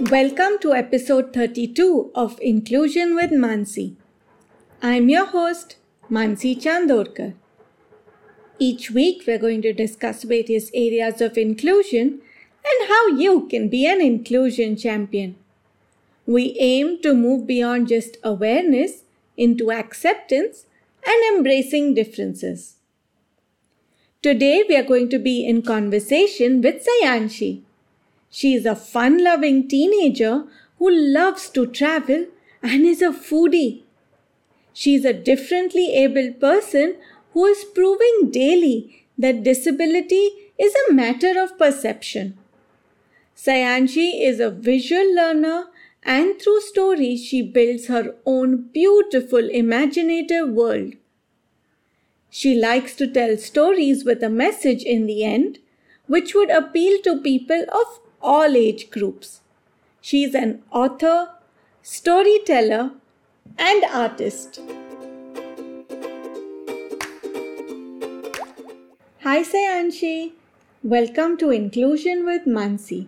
Welcome to episode 32 of Inclusion with Mansi. I'm your host, Mansi Chandorkar. Each week we're going to discuss various areas of inclusion and how you can be an inclusion champion. We aim to move beyond just awareness into acceptance and embracing differences. Today we are going to be in conversation with Sayanshi. She is a fun-loving teenager who loves to travel and is a foodie. She is a differently abled person who is proving daily that disability is a matter of perception. Sayanshi is a visual learner, and through stories she builds her own beautiful imaginative world. She likes to tell stories with a message in the end, which would appeal to people of all age groups. She is an author, storyteller, and artist. Hi Sayanshi, welcome to Inclusion with Mansi.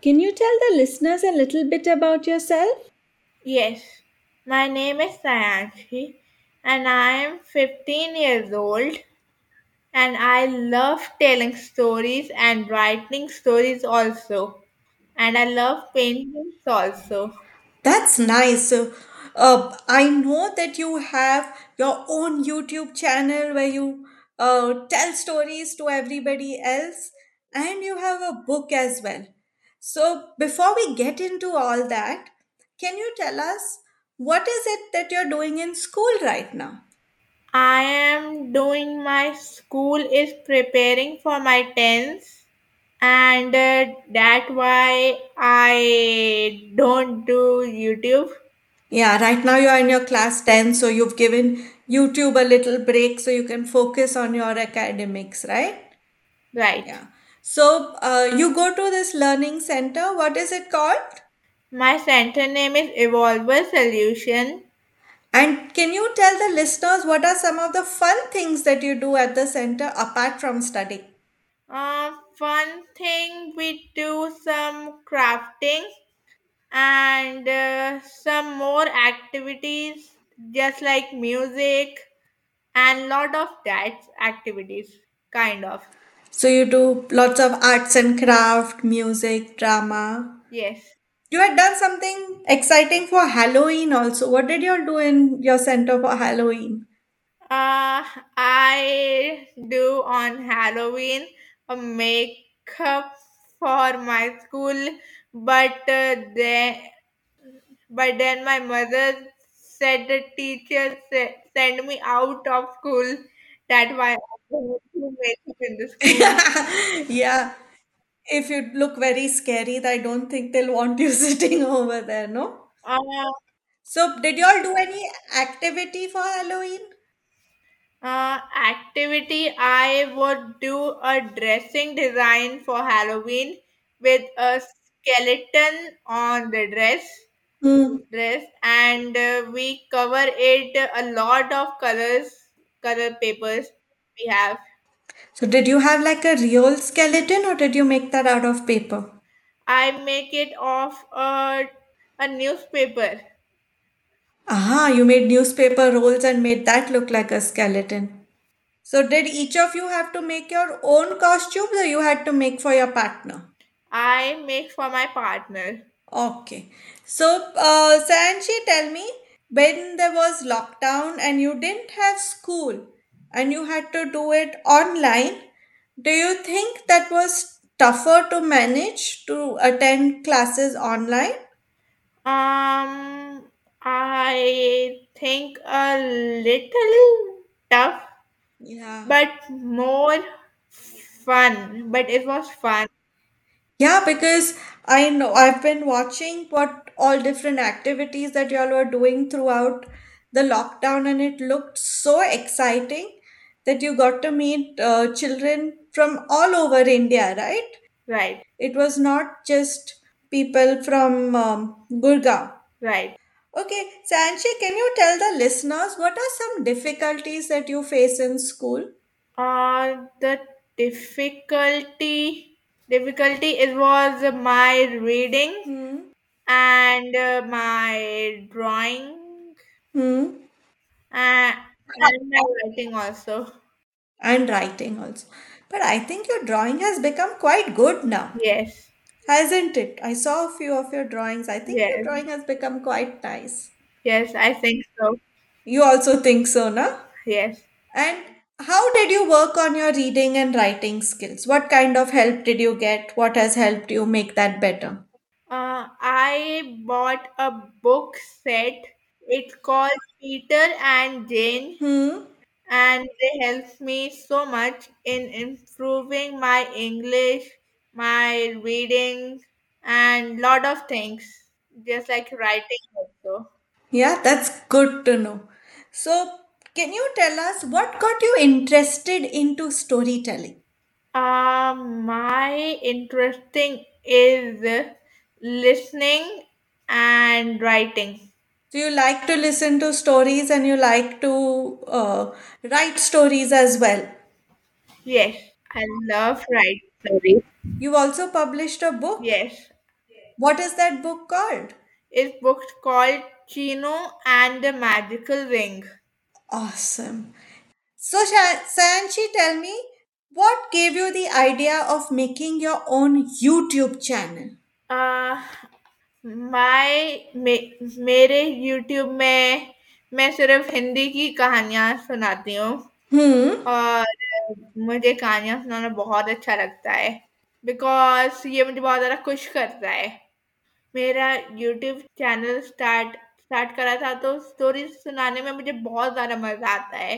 Can you tell the listeners a little bit about yourself? Yes, my name is Sayanshi and I am 15 years old. And I love telling stories and writing stories also. And I love paintings also. That's nice. I know that you have your own YouTube channel where you tell stories to everybody else. And you have a book as well. So before we get into all that, can you tell us what is it that you're doing in school right now? I am doing my school is preparing for my 10th and that's why I don't do YouTube. Yeah, right now you are in your class 10, so you've given YouTube a little break so you can focus on your academics, right? Right. Yeah. So you go to this learning center. What is it called? My center name is Evolver Solution. And can you tell the listeners what are some of the fun things that you do at the center apart from studying? Fun thing, we do some crafting and some more activities just like music and lot of dance activities, kind of. So you do lots of arts and craft, music, drama? Yes. You had done something exciting for Halloween also. What did you all do in your center for Halloween? I do on Halloween a makeup for my school, but then my mother said the teacher sent me out of school. That's why I don't do makeup in the school. Yeah. If you look very scary, I don't think they'll want you sitting over there, no? So, did you all do any activity for Halloween? Activity, I would do a dressing design for Halloween with a skeleton on the dress, and we cover it a lot of colors, color papers we have. So did you have like a real skeleton or did you make that out of paper? I make it of a newspaper. You made newspaper rolls and made that look like a skeleton. So did each of you have to make your own costumes or you had to make for your partner? I make for my partner. Okay. So Sayanshi, tell me, when there was lockdown and you didn't have school, and you had to do it online, do you think that was tougher to manage to attend classes online? I think a little tough, yeah, but more fun. But it was fun. Yeah, because I know I've been watching what all different activities that y'all were doing throughout the lockdown and it looked so exciting that you got to meet children from all over India, right? Right. It was not just people from Gurgaon. Right. Okay, Sayanshi, can you tell the listeners what are some difficulties that you face in school? The difficulty it was my reading and my drawing Hmm. uh, and my writing also. And writing also. But I think your drawing has become quite good now, Yes, hasn't it? I saw a few of your drawings. I think your yes, drawing has become quite nice. yes, I think so. You also think so, na? Yes. And how did you work on your reading and writing skills? What kind of help did you get? What has helped you make that better? I bought a book set. It's called Peter and Jane, Hmm. and they helped me so much in improving my English, my reading, and lot of things, just like writing also. Yeah, that's good to know. So, can you tell us what got you interested into storytelling? My interesting is listening and writing. Do you like to listen to stories and you like to write stories as well? Yes, I love writing stories. You also published a book. Yes, What is that book called? it's book called Chino and the Magical Ring. Awesome. So, Sayanshi, tell me, what gave you the idea of making your own YouTube channel? Uh, मेरे YouTube में मैं सिर्फ हिंदी की कहानियाँ सुनाती हूँ Hmm. और मुझे कहानियाँ सुनाना बहुत अच्छा लगता है बिकॉज ये मुझे बहुत ज़्यादा खुश करता है। मेरा YouTube चैनल स्टार्ट करा था तो स्टोरी सुनाने में मुझे बहुत ज़्यादा मज़ा आता है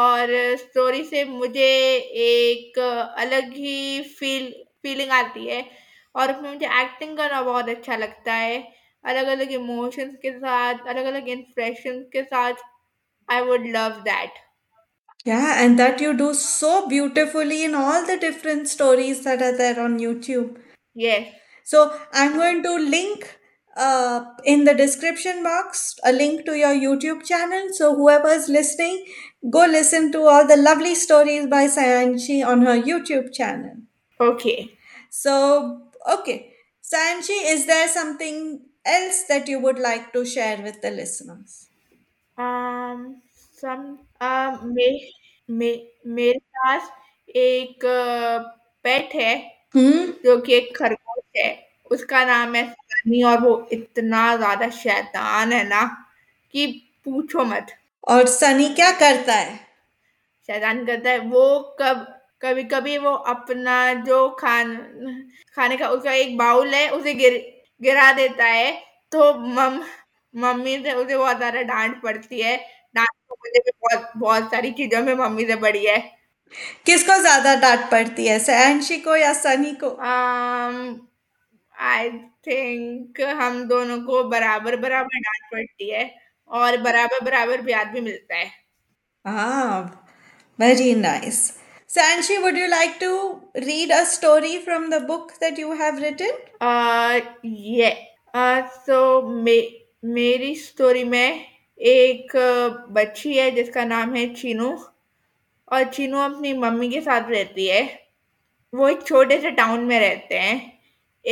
और स्टोरी से मुझे एक अलग ही फीलिंग आती है और उसमें मुझे एक्टिंग करना बहुत अच्छा लगता है। अलग अलग इमोशंस के साथ, अलग अलग इंप्रेशन के साथ, I would love that. Yeah, and that you do so beautifully in all the different stories that are there on YouTube. Yes So I'm going to link in the description box a link to your YouTube channel. So whoever is listening, go listen to all the lovely stories by Sayanshi on her YouTube channel. Okay So, okay. Sayanshi, is there something else that you would like to share with the listeners? Some मे मे मेरे पास एक पेट है Hmm. जो कि एक खरगोश है। उसका नाम है सनी और वो इतना ज्यादा शैतान है ना कि पूछो मत। और सनी क्या करता है? शैतान करता है वो। कभी कभी वो अपना जो खाने का उसका एक बाउल है उसे गिरा देता है तो मम्मी से उसे बहुत ज्यादा डांट पड़ती है। डांट तो मुझे भी बहुत बहुत सारी चीजों में मम्मी से बड़ी है। किसको ज्यादा डांट पड़ती है, सयांशी को या सनी को? आई थिंक हम दोनों को बराबर बराबर डांट पड़ती है और बराबर बराबर प्यार भी मिलता है। Ah, very nice. Sanshi, would you like to read a story from the book that you have written? ये तो मेरी स्टोरी में एक बच्ची है जिसका नाम है चीनू और चीनू अपनी मम्मी के साथ रहती है। वो एक छोटे से टाउन में रहते हैं।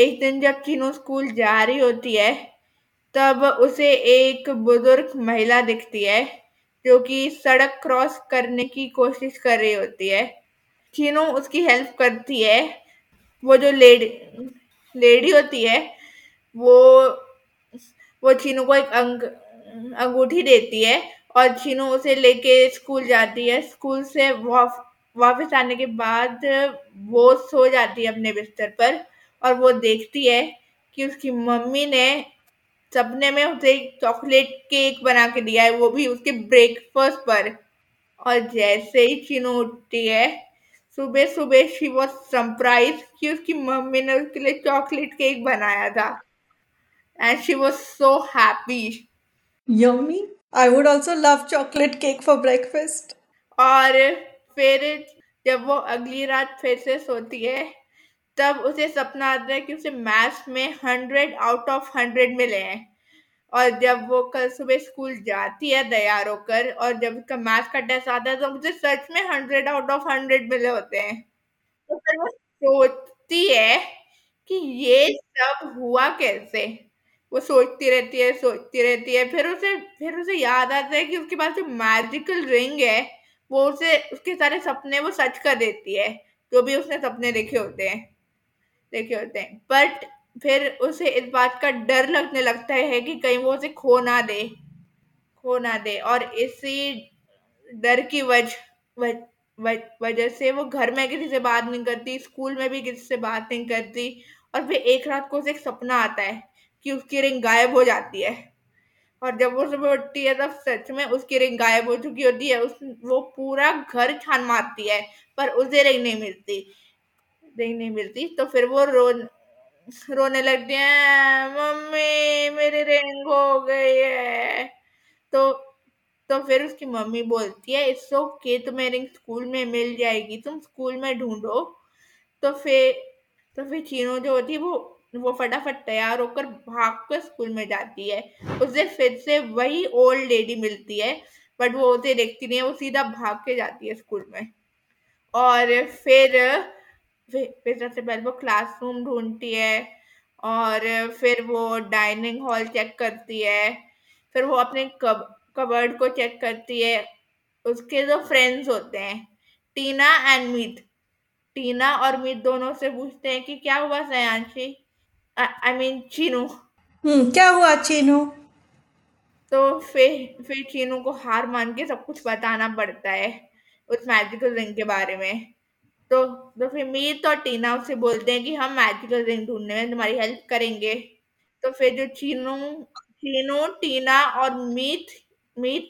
एक दिन जब चीनू स्कूल जा रही होती है तब उसे एक बुजुर्ग महिला दिखती है जो कि सड़क क्रॉस करने की कोशिश कर रही होती है। चीनू उसकी हेल्प करती है। वो जो लेडी होती है वो वो चीनू को एक अंगूठी देती है और चीनू उसे लेके स्कूल जाती है। स्कूल से वापस आने के बाद वो सो जाती है अपने बिस्तर पर और वो देखती है कि उसकी मम्मी ने सपने में उसे एक चॉकलेट केक बना के दिया है, वो भी उसके ब्रेकफास्ट पर। और जैसे ही चीनू उठती है सुबह सुबह, शी वॉज सरप्राइज कि उसकी मम्मी ने उसके लिए चॉकलेट केक बनाया था and she was so happy. Yummy. I would also love chocolate cake for breakfast. और फिर जब वो अगली रात फिर से सोती है तब उसे सपना आता है कि उसे मैथ्स में 100 out of 100 मिले हैं। और जब वो कल सुबह स्कूल जाती है तैयार होकर और जब उसका मैथ्स का टेस्ट आता है तो उसे सच में 100 out of 100 मिले होते हैं। तो फिर वो सोचती है कि ये सब हुआ कैसे। वो सोचती रहती है फिर उसे याद आता है कि उसके पास जो मैजिकल रिंग है वो उसे उसके सारे सपने वो सच कर देती है, जो भी उसने सपने देखे होते हैं। बट फिर उसे इस बात का डर लगने लगता है कि कहीं वो उसे खो ना दे और इसी डर की वजह से वो घर में किसी से बात नहीं करती, स्कूल में भी किसी से बात नहीं करती। और फिर एक रात को उसे एक सपना आता है कि उसकी रिंग गायब हो जाती है, और जब वो सुबह उठती है तब सच में उसकी रिंग गायब हो चुकी होती है। वो पूरा घर छान मारती है पर उसे रिंग नहीं मिलती। तो फिर वो रोने लगती है, मम्मी मेरी रिंग हो गई है। तो फिर उसकी मम्मी बोलती है, इट्स ओके, तुम्हें रिंग स्कूल में मिल जाएगी, तुम स्कूल में ढूंढो। तो फिर चीनो जो होती है वो फटाफट तैयार होकर भागकर स्कूल में जाती है। उसे फिर से वही ओल्ड लेडी मिलती है बट वो उसे देखती नहीं है, वो सीधा भाग के जाती है स्कूल में। और फिर सबसे पहले वो क्लासरूम ढूंढती है और फिर वो डाइनिंग हॉल चेक करती है, फिर वो अपने कबर्ड को चेक करती है। उसके जो फ्रेंड्स होते हैं टीना और मीत दोनों से पूछते हैं कि क्या हुआ सयांशी, चीनू, क्या हुआ चीनू। तो फिर चीनू को हार मान के सब कुछ बताना पड़ता है उस मैजिकल रिंग के बारे में। तो फिर मीत और टीना उससे बोलते हैं कि हम मैजिकल रिंग ढूंढने में तुम्हारी हेल्प करेंगे। तो फिर जो चीनू टीना और मीत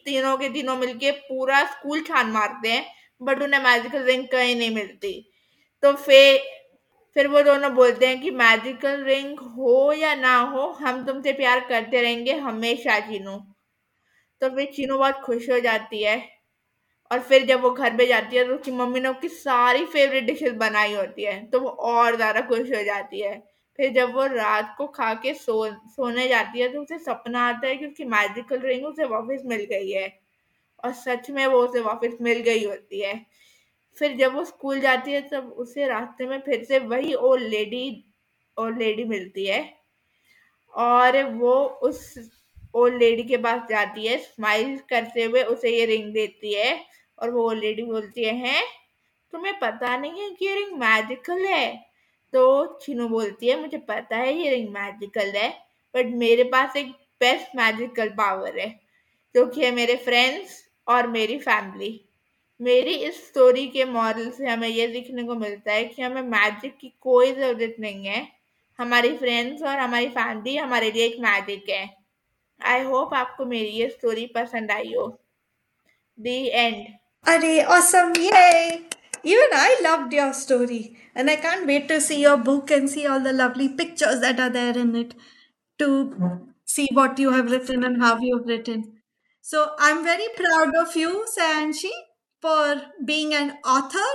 तीनों के तीनों मिलके पूरा स्कूल छान मारते हैं बट उन्हें मैजिकल रिंग कहीं नहीं मिलती। तो फिर वो दोनों बोलते हैं कि मैजिकल रिंग हो या ना हो, हम तुमसे प्यार करते रहेंगे हमेशा चीनू। तो फिर चीनू बहुत खुश हो जाती है और फिर जब वो घर पे जाती है तो उसकी मम्मी ने उसकी सारी फेवरेट डिशेस बनाई होती है, तो वो और ज़्यादा खुश हो जाती है। फिर जब वो रात को खा के सोने जाती है तो उसे सपना आता है कि उसकी मैजिकल रिंग उसे वापस मिल गई है, और सच में वो उसे वापस मिल गई होती है। फिर जब वो स्कूल जाती है तब उसे रास्ते में फिर से वही ओल्ड लेडी मिलती है, और वो उस ओल्ड लेडी के पास जाती है, स्माइल करते हुए उसे ये रिंग देती है। और वो ओल्ड लेडी बोलती है, तुम्हें पता नहीं है कि ये रिंग मैजिकल है। तो चीनू बोलती है, मुझे पता है ये रिंग मैजिकल है बट मेरे पास एक बेस्ट मैजिकल पावर है जो कि है मेरे फ्रेंड्स और मेरी फैमिली। मेरी इस स्टोरी के मॉडल से हमें यह सीखने को मिलता है कि हमें मैजिक की कोई ज़रूरत नहीं है, हमारी फ्रेंड्स और हमारी फैमिली हमारे लिए एक मैजिक है। आई होप आपको मेरी ये स्टोरी पसंद आई हो। The end. अरे ऑसम, ये Even I loved your story and I can't wait to see your book and see all the lovely pictures that are there in it to see what you have written and how you have written. So I'm very proud of you, Sayanshi, for being an author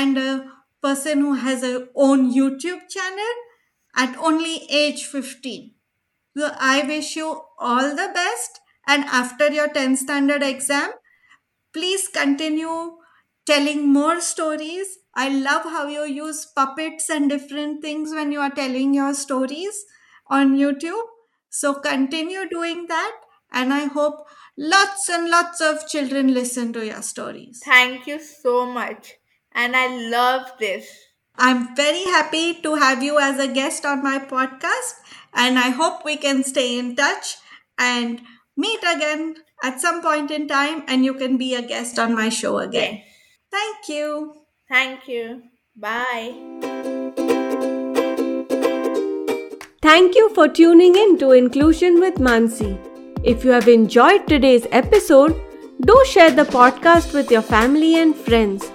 and a person who has her own YouTube channel at only age 15. So I wish you all the best, and after your 10th standard exam, please continue telling more stories. I love how you use puppets and different things when you are telling your stories on YouTube. So continue doing that, and I hope lots and lots of children listen to your stories. Thank you so much, and I love this. I'm very happy to have you as a guest on my podcast, and I hope we can stay in touch and meet again at some point in time, and you can be a guest on my show again. Yes. Thank you. Bye. Thank you for tuning in to Inclusion with Mansi. If you have enjoyed today's episode, do share the podcast with your family and friends.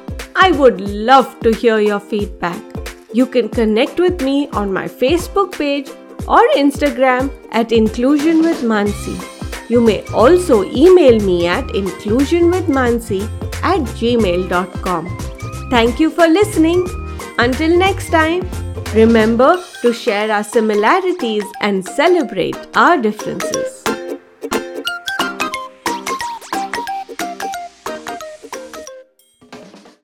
I would love to hear your feedback. You can connect with me on my Facebook page or Instagram at Inclusion with Mansi. You may also email me at inclusionwithmansi@gmail.com. Thank you for listening. Until next time, remember to share our similarities and celebrate our differences.